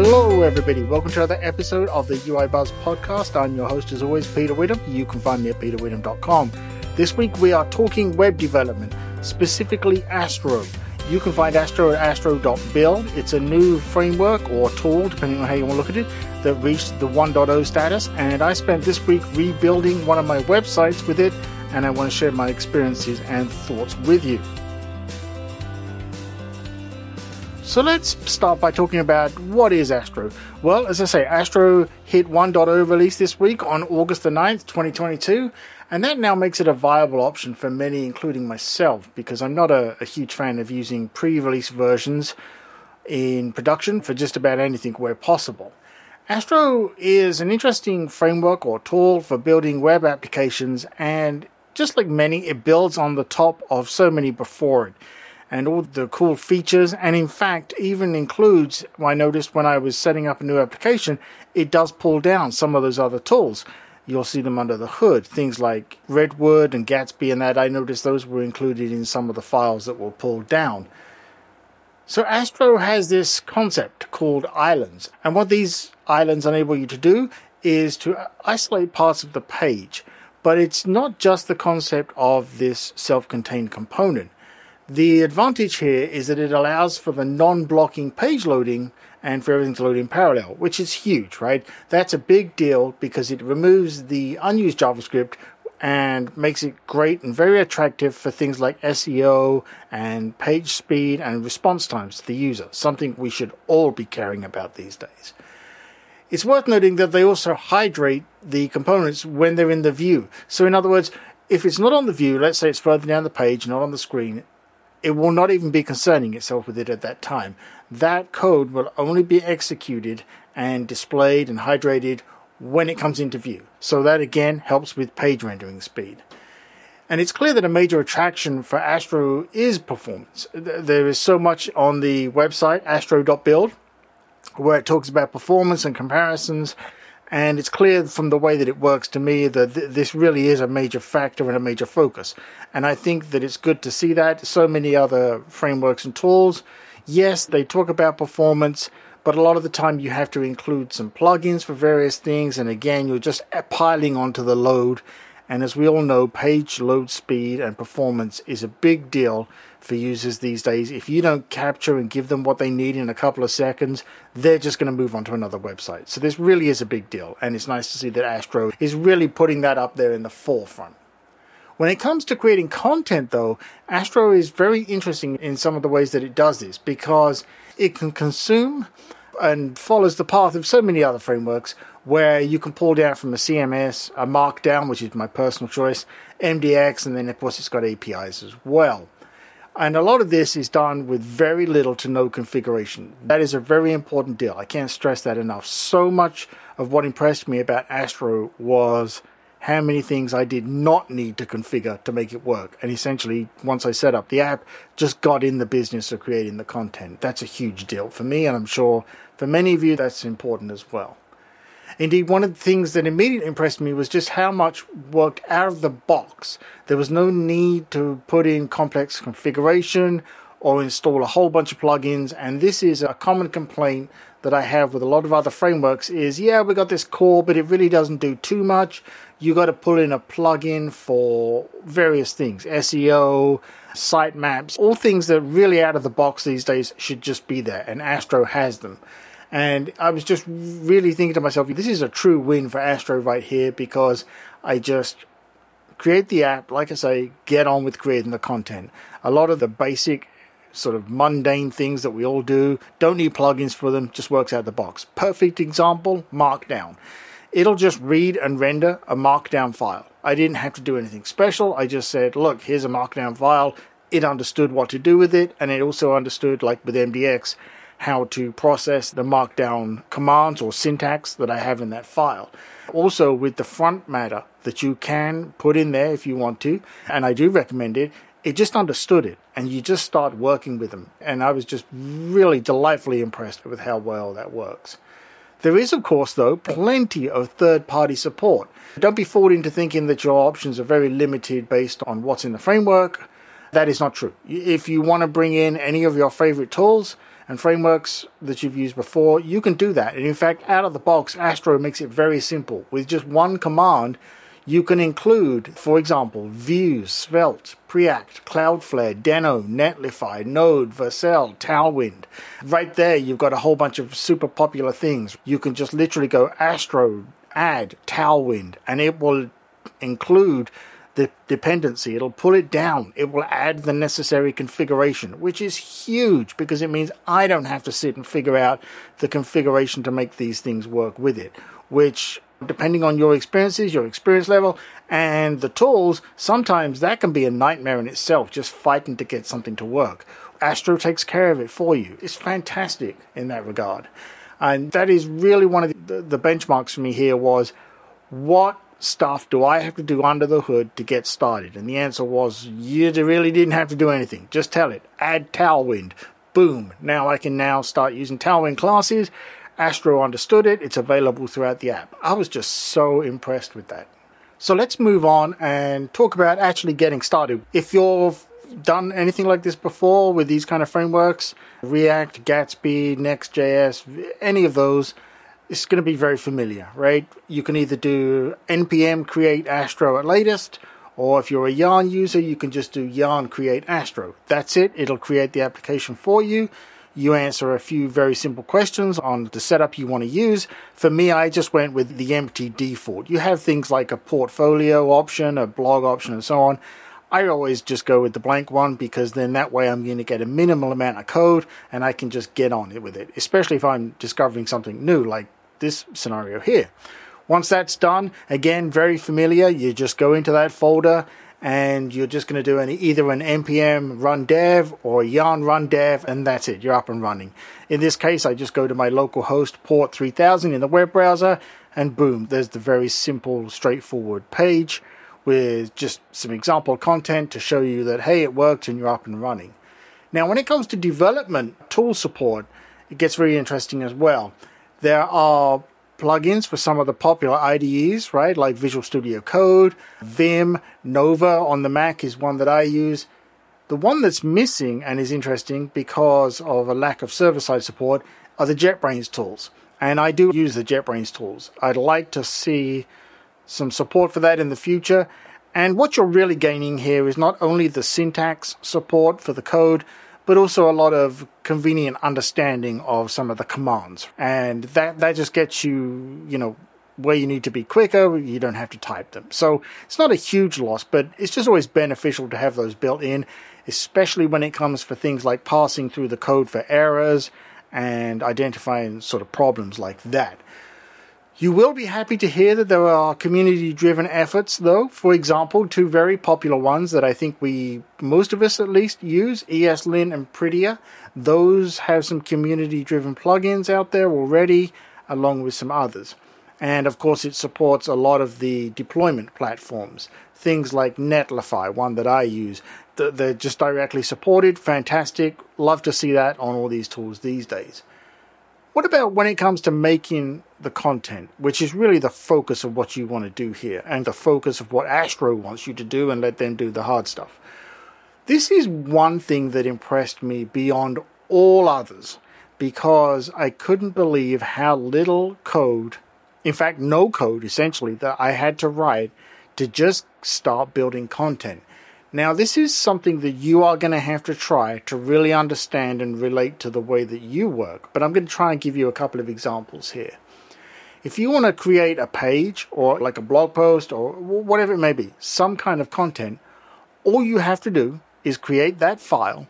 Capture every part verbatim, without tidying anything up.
Hello, everybody. Welcome to another episode of the U I Buzz podcast. I'm your host, as always, Peter Whittem. You can find me at peter whittem dot com. This week, we are talking web development, specifically Astro. You can find Astro at astro dot build. It's a new framework or tool, depending on how you want to look at it, that reached the one point oh status. And I spent this week rebuilding one of my websites with it, and I want to share my experiences and thoughts with you. So let's start by talking about what is Astro. Well, as I say, Astro hit one point oh release this week on August the ninth, twenty twenty-two, and that now makes it a viable option for many, including myself, because I'm not a, a huge fan of using pre-release versions in production for just about anything where possible. Astro is an interesting framework or tool for building web applications, and just like many, it builds on the top of so many before it. And all the cool features, and in fact, even includes, I noticed when I was setting up a new application, it does pull down some of those other tools. You'll see them under the hood. Things like Redwood and Gatsby and that, I noticed those were included in some of the files that were pulled down. So Astro has this concept called islands. And what these islands enable you to do is to isolate parts of the page. But it's not just the concept of this self-contained component. The advantage here is that it allows for the non-blocking page loading and for everything to load in parallel, which is huge, right? That's a big deal because it removes the unused JavaScript and makes it great and very attractive for things like S E O and page speed and response times to the user, something we should all be caring about these days. It's worth noting that they also hydrate the components when they're in the view. So in other words, if it's not on the view, let's say it's further down the page, not on the screen, it will not even be concerning itself with it at that time. That code will only be executed and displayed and hydrated when it comes into view. So that again helps with page rendering speed. And it's clear that a major attraction for Astro is performance. There is so much on the website, astro dot build, where it talks about performance and comparisons. And it's clear from the way that it works to me that th- this really is a major factor and a major focus. And I think that it's good to see that. So many other frameworks and tools, yes, they talk about performance, but a lot of the time you have to include some plugins for various things. And again, you're just piling onto the load. And as we all know, page load speed and performance is a big deal for users these days. If you don't capture and give them what they need in a couple of seconds, they're just going to move on to another website. So this really is a big deal, and it's nice to see that Astro is really putting that up there in the forefront. When it comes to creating content, though, Astro is very interesting in some of the ways that it does this, because it can consume and follows the path of so many other frameworks where you can pull down from a C M S, a Markdown, which is my personal choice, M D X, and then, of course, it's got A P Is as well. And a lot of this is done with very little to no configuration. That is a very important deal. I can't stress that enough. So much of what impressed me about Astro was how many things I did not need to configure to make it work. And essentially, once I set up the app, just got in the business of creating the content. That's a huge deal for me, and I'm sure for many of you that's important as well. Indeed, one of the things that immediately impressed me was just how much worked out of the box. There was no need to put in complex configuration or install a whole bunch of plugins. And this is a common complaint that I have with a lot of other frameworks is, yeah, we got this core, but it really doesn't do too much. You got to pull in a plugin for various things, S E O, sitemaps, all things that really out of the box these days should just be there. And Astro has them. And I was just really thinking to myself, this is a true win for Astro right here, because I just create the app, like I say, get on with creating the content. A lot of the basic sort of mundane things that we all do, don't need plugins for them, just works out of the box. Perfect example, Markdown. It'll just read and render a Markdown file. I didn't have to do anything special. I just said, look, here's a Markdown file. It understood what to do with it, and it also understood, like with M D X, how to process the Markdown commands or syntax that I have in that file. Also with the front matter that you can put in there if you want to, and I do recommend it, it just understood it, and you just start working with them. And I was just really delightfully impressed with how well that works. There is, of course, though, plenty of third-party support. Don't be fooled into thinking that your options are very limited based on what's in the framework. That is not true. If you want to bring in any of your favorite tools and frameworks that you've used before, you can do that. And in fact, out of the box, Astro makes it very simple. With just one command, you can include, for example, Vue, Svelte, Preact, Cloudflare, Deno, Netlify, Node, Vercel, Tailwind. Right there, you've got a whole bunch of super popular things. You can just literally go Astro, add Tailwind, and it will include the dependency. It'll pull it down. It will add the necessary configuration, which is huge because it means I don't have to sit and figure out the configuration to make these things work with it, which, depending on your experiences, your experience level, and the tools, sometimes that can be a nightmare in itself, just fighting to get something to work. Astro takes care of it for you. It's fantastic in that regard. And that is really one of the, the benchmarks for me here was, what stuff do I have to do under the hood to get started? And the answer was, you really didn't have to do anything. Just tell it, add Tailwind. Boom. Now I can now start using Tailwind classes. Astro understood it. It's available throughout the app. I was just so impressed with that. So let's move on and talk about actually getting started. If you've done anything like this before with these kind of frameworks, React, Gatsby, Next dot J S, any of those, it's going to be very familiar, right? You can either do N P M create Astro at latest, or if you're a Yarn user, you can just do Yarn create Astro. That's it. It'll create the application for you. You answer a few very simple questions on the setup you want to use. For me, I just went with the empty default. You have things like a portfolio option, a blog option, and so on. I always just go with the blank one because then that way I'm going to get a minimal amount of code and I can just get on it with it, especially if I'm discovering something new like this scenario here. Once that's done, again, very familiar, you just go into that folder and you're just going to do any, either an N P M run dev or a Yarn run dev, and that's it, you're up and running. In this case, I just go to my local host port three thousand in the web browser, and boom, there's the very simple, straightforward page with just some example content to show you that, hey, it worked and you're up and running. Now, when it comes to development tool support, it gets very interesting as well. There are plugins for some of the popular I D Es, right? Like Visual Studio Code, Vim, Nova on the Mac is one that I use. The one that's missing and is interesting because of a lack of server-side support are the JetBrains tools. And I do use the JetBrains tools. I'd like to see some support for that in the future. And what you're really gaining here is not only the syntax support for the code, but also a lot of convenient understanding of some of the commands. And that, that just gets you, you know, where you need to be quicker. You don't have to type them. So it's not a huge loss, but it's just always beneficial to have those built in, especially when it comes for things like passing through the code for errors and identifying sort of problems like that. You will be happy to hear that there are community-driven efforts, though. For example, two very popular ones that I think we, most of us at least, use, ESLint and Prettier. Those have some community-driven plugins out there already, along with some others. And, of course, it supports a lot of the deployment platforms. Things like Netlify, one that I use. They're just directly supported. Fantastic. Love to see that on all these tools these days. What about when it comes to making the content, which is really the focus of what you want to do here and the focus of what Astro wants you to do, and let them do the hard stuff? This is one thing that impressed me beyond all others because I couldn't believe how little code, in fact, no code essentially, that I had to write to just start building content. Now, this is something that you are going to have to try to really understand and relate to the way that you work. But I'm going to try and give you a couple of examples here. If you want to create a page or like a blog post or whatever it may be, some kind of content, all you have to do is create that file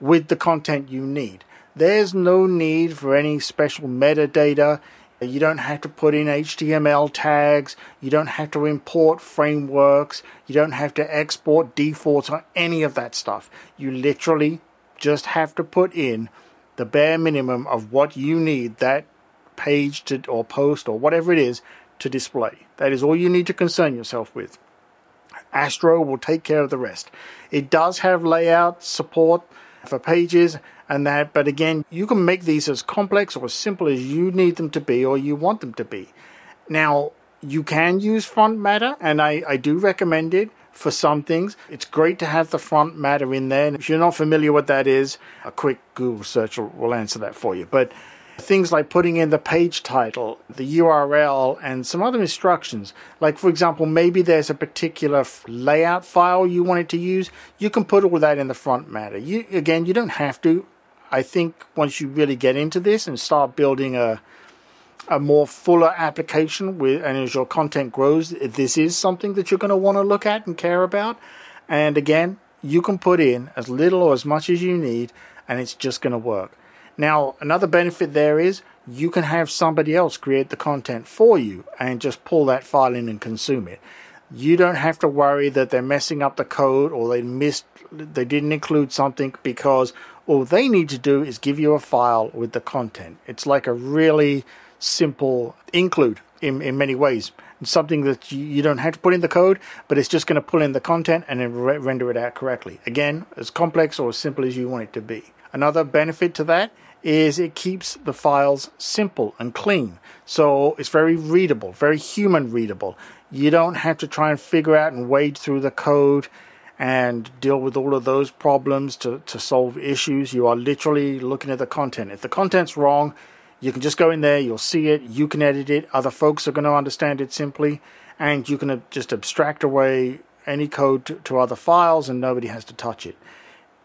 with the content you need. There's no need for any special metadata. You don't have to put in H T M L tags. You don't have to import frameworks. You don't have to export defaults or any of that stuff. You literally just have to put in the bare minimum of what you need that page to, or post or whatever it is to display. That is all you need to concern yourself with. Astro will take care of the rest. It does have layout support for pages and that, but again, you can make these as complex or as simple as you need them to be or you want them to be. Now, you can use Font Matter, and I, I do recommend it, for some things. It's great to have the front matter in there. And if you're not familiar what that is, a quick Google search will answer that for you. But things like putting in the page title, the U R L, and some other instructions. Like, for example, maybe there's a particular layout file you wanted to use. You can put all that in the front matter. You, again, you don't have to. I think once you really get into this and start building a a more fuller application with, and as your content grows, this is something that you're going to want to look at and care about. And again, you can put in as little or as much as you need, and it's just going to work. Now, another benefit there is you can have somebody else create the content for you and just pull that file in and consume it. You don't have to worry that they're messing up the code or they missed, they didn't include something, because all they need to do is give you a file with the content. It's like a really simple include in, in many ways. It's something that you don't have to put in the code, but it's just going to pull in the content and then re- render it out correctly. Again, as complex or as simple as you want it to be. Another benefit to that is it keeps the files simple and clean. So it's very readable, very human readable. You don't have to try and figure out and wade through the code and deal with all of those problems to, to solve issues. You are literally looking at the content. If the content's wrong, you can just go in there, you'll see it, you can edit it, other folks are going to understand it simply, and you can just abstract away any code to, to other files and nobody has to touch it.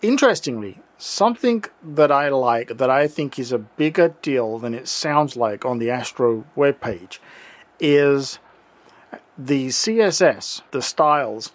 Interestingly, something that I like, that I think is a bigger deal than it sounds like on the Astro webpage, is the C S S, the styles.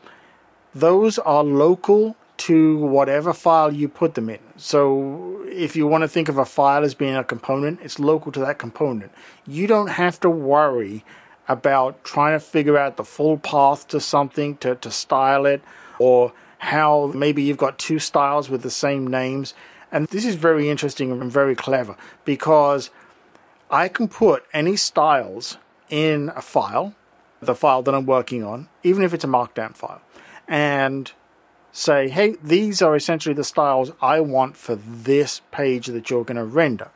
Those are local to whatever file you put them in. So if you want to think of a file as being a component, it's local to that component. You don't have to worry about trying to figure out the full path to something, to, to style it, or how maybe you've got two styles with the same names. And this is very interesting and very clever, because I can put any styles in a file, the file that I'm working on, even if it's a markdown file, and say, hey, these are essentially the styles I want for this page that you're going to render,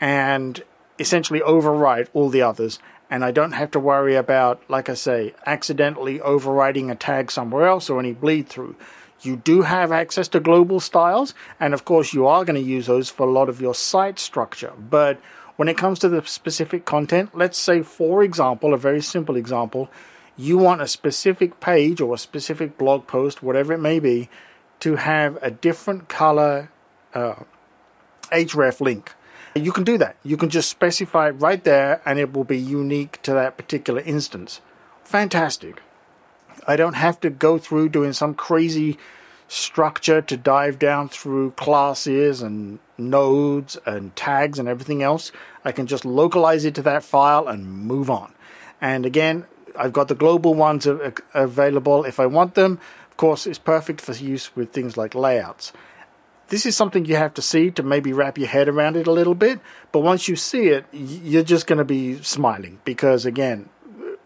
and essentially override all the others. And I don't have to worry about, like I say, accidentally overriding a tag somewhere else or any bleed through. You do have access to global styles, and of course you are going to use those for a lot of your site structure. But when it comes to the specific content, let's say, for example, a very simple example, you want a specific page or a specific blog post, whatever it may be, to have a different color uh, href link. You can do that. You can just specify it right there and it will be unique to that particular instance. Fantastic. I don't have to go through doing some crazy structure to dive down through classes and nodes and tags and everything else. I can just localize it to that file and move on. And again, I've got the global ones available if I want them. Of course, it's perfect for use with things like layouts. This is something you have to see to maybe wrap your head around it a little bit. But once you see it, you're just going to be smiling, because, again,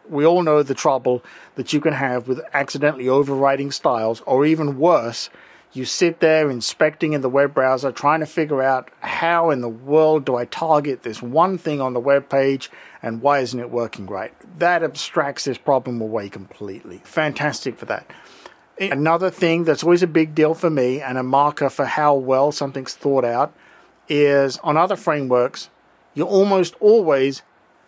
we all know the trouble that you can have with accidentally overriding styles, or even worse, you sit there inspecting in the web browser, trying to figure out how in the world do I target this one thing on the web page and why isn't it working right? That abstracts this problem away completely. Fantastic for that. Another thing that's always a big deal for me and a marker for how well something's thought out is on other frameworks, you almost always,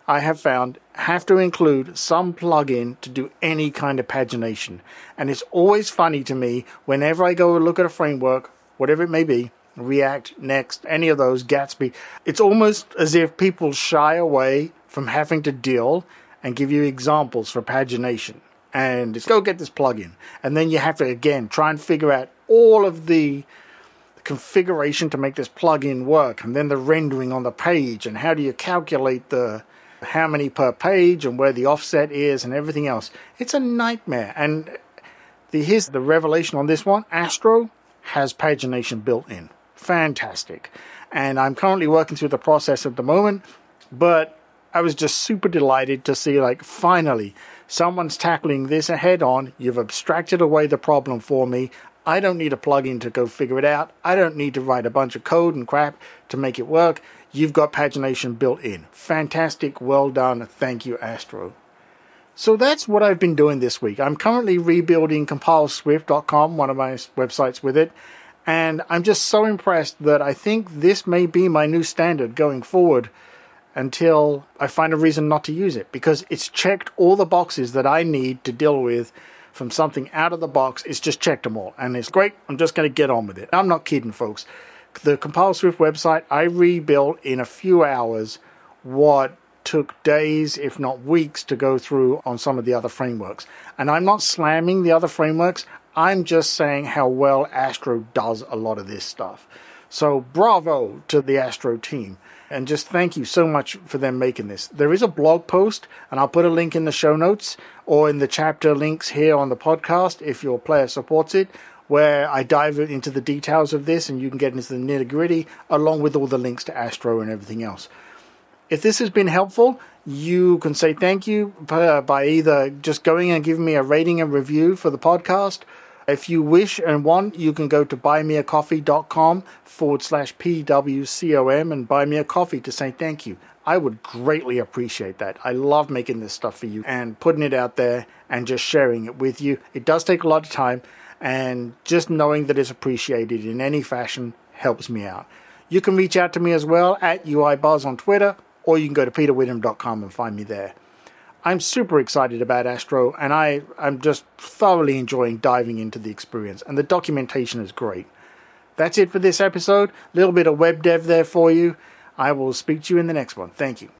I have found, have to include some plugin to do any kind of pagination. And it's always funny to me whenever I go look at a framework, whatever it may be, React, Next, any of those, Gatsby, it's almost as if people shy away from having to deal and give you examples for pagination. And it's go get this plugin. And then you have to, again, try and figure out all of the configuration to make this plugin work. And then the rendering on the page. And how do you calculate the how many per page and where the offset is and everything else. It's a nightmare. And the, here's the revelation on this one. Astro has pagination built in. Fantastic. And I'm currently working through the process at the moment, but I was just super delighted to see, like, finally, someone's tackling this head on. You've abstracted away the problem for me. I don't need a plugin to go figure it out. I don't need to write a bunch of code and crap to make it work. You've got pagination built in. Fantastic. Well done. Thank you, Astro. So that's what I've been doing this week. I'm currently rebuilding compile swift dot com, one of my websites with it, and I'm just so impressed that I think this may be my new standard going forward until I find a reason not to use it, because it's checked all the boxes that I need to deal with from something out of the box. It's just checked them all, and it's great. I'm just going to get on with it. I'm not kidding, folks. The CompileSwift website I rebuilt in a few hours what took days, if not weeks, to go through on some of the other frameworks. And I'm not slamming the other frameworks. I'm just saying how well Astro does a lot of this stuff. So bravo to the Astro team. And just thank you so much for them making this. There is a blog post, and I'll put a link in the show notes or in the chapter links here on the podcast if your player supports it, where I dive into the details of this and you can get into the nitty-gritty along with all the links to Astro and everything else. If this has been helpful, you can say thank you by either just going and giving me a rating and review for the podcast. If you wish and want, you can go to buymeacoffee.com forward slash PWCOM and buy me a coffee to say thank you. I would greatly appreciate that. I love making this stuff for you and putting it out there and just sharing it with you. It does take a lot of time, and just knowing that it's appreciated in any fashion helps me out. You can reach out to me as well at UIBuzz on Twitter, or you can go to peter whittem dot com and find me there. I'm super excited about Astro, and I, I'm just thoroughly enjoying diving into the experience, and the documentation is great. That's it for this episode. A little bit of web dev there for you. I will speak to you in the next one. Thank you.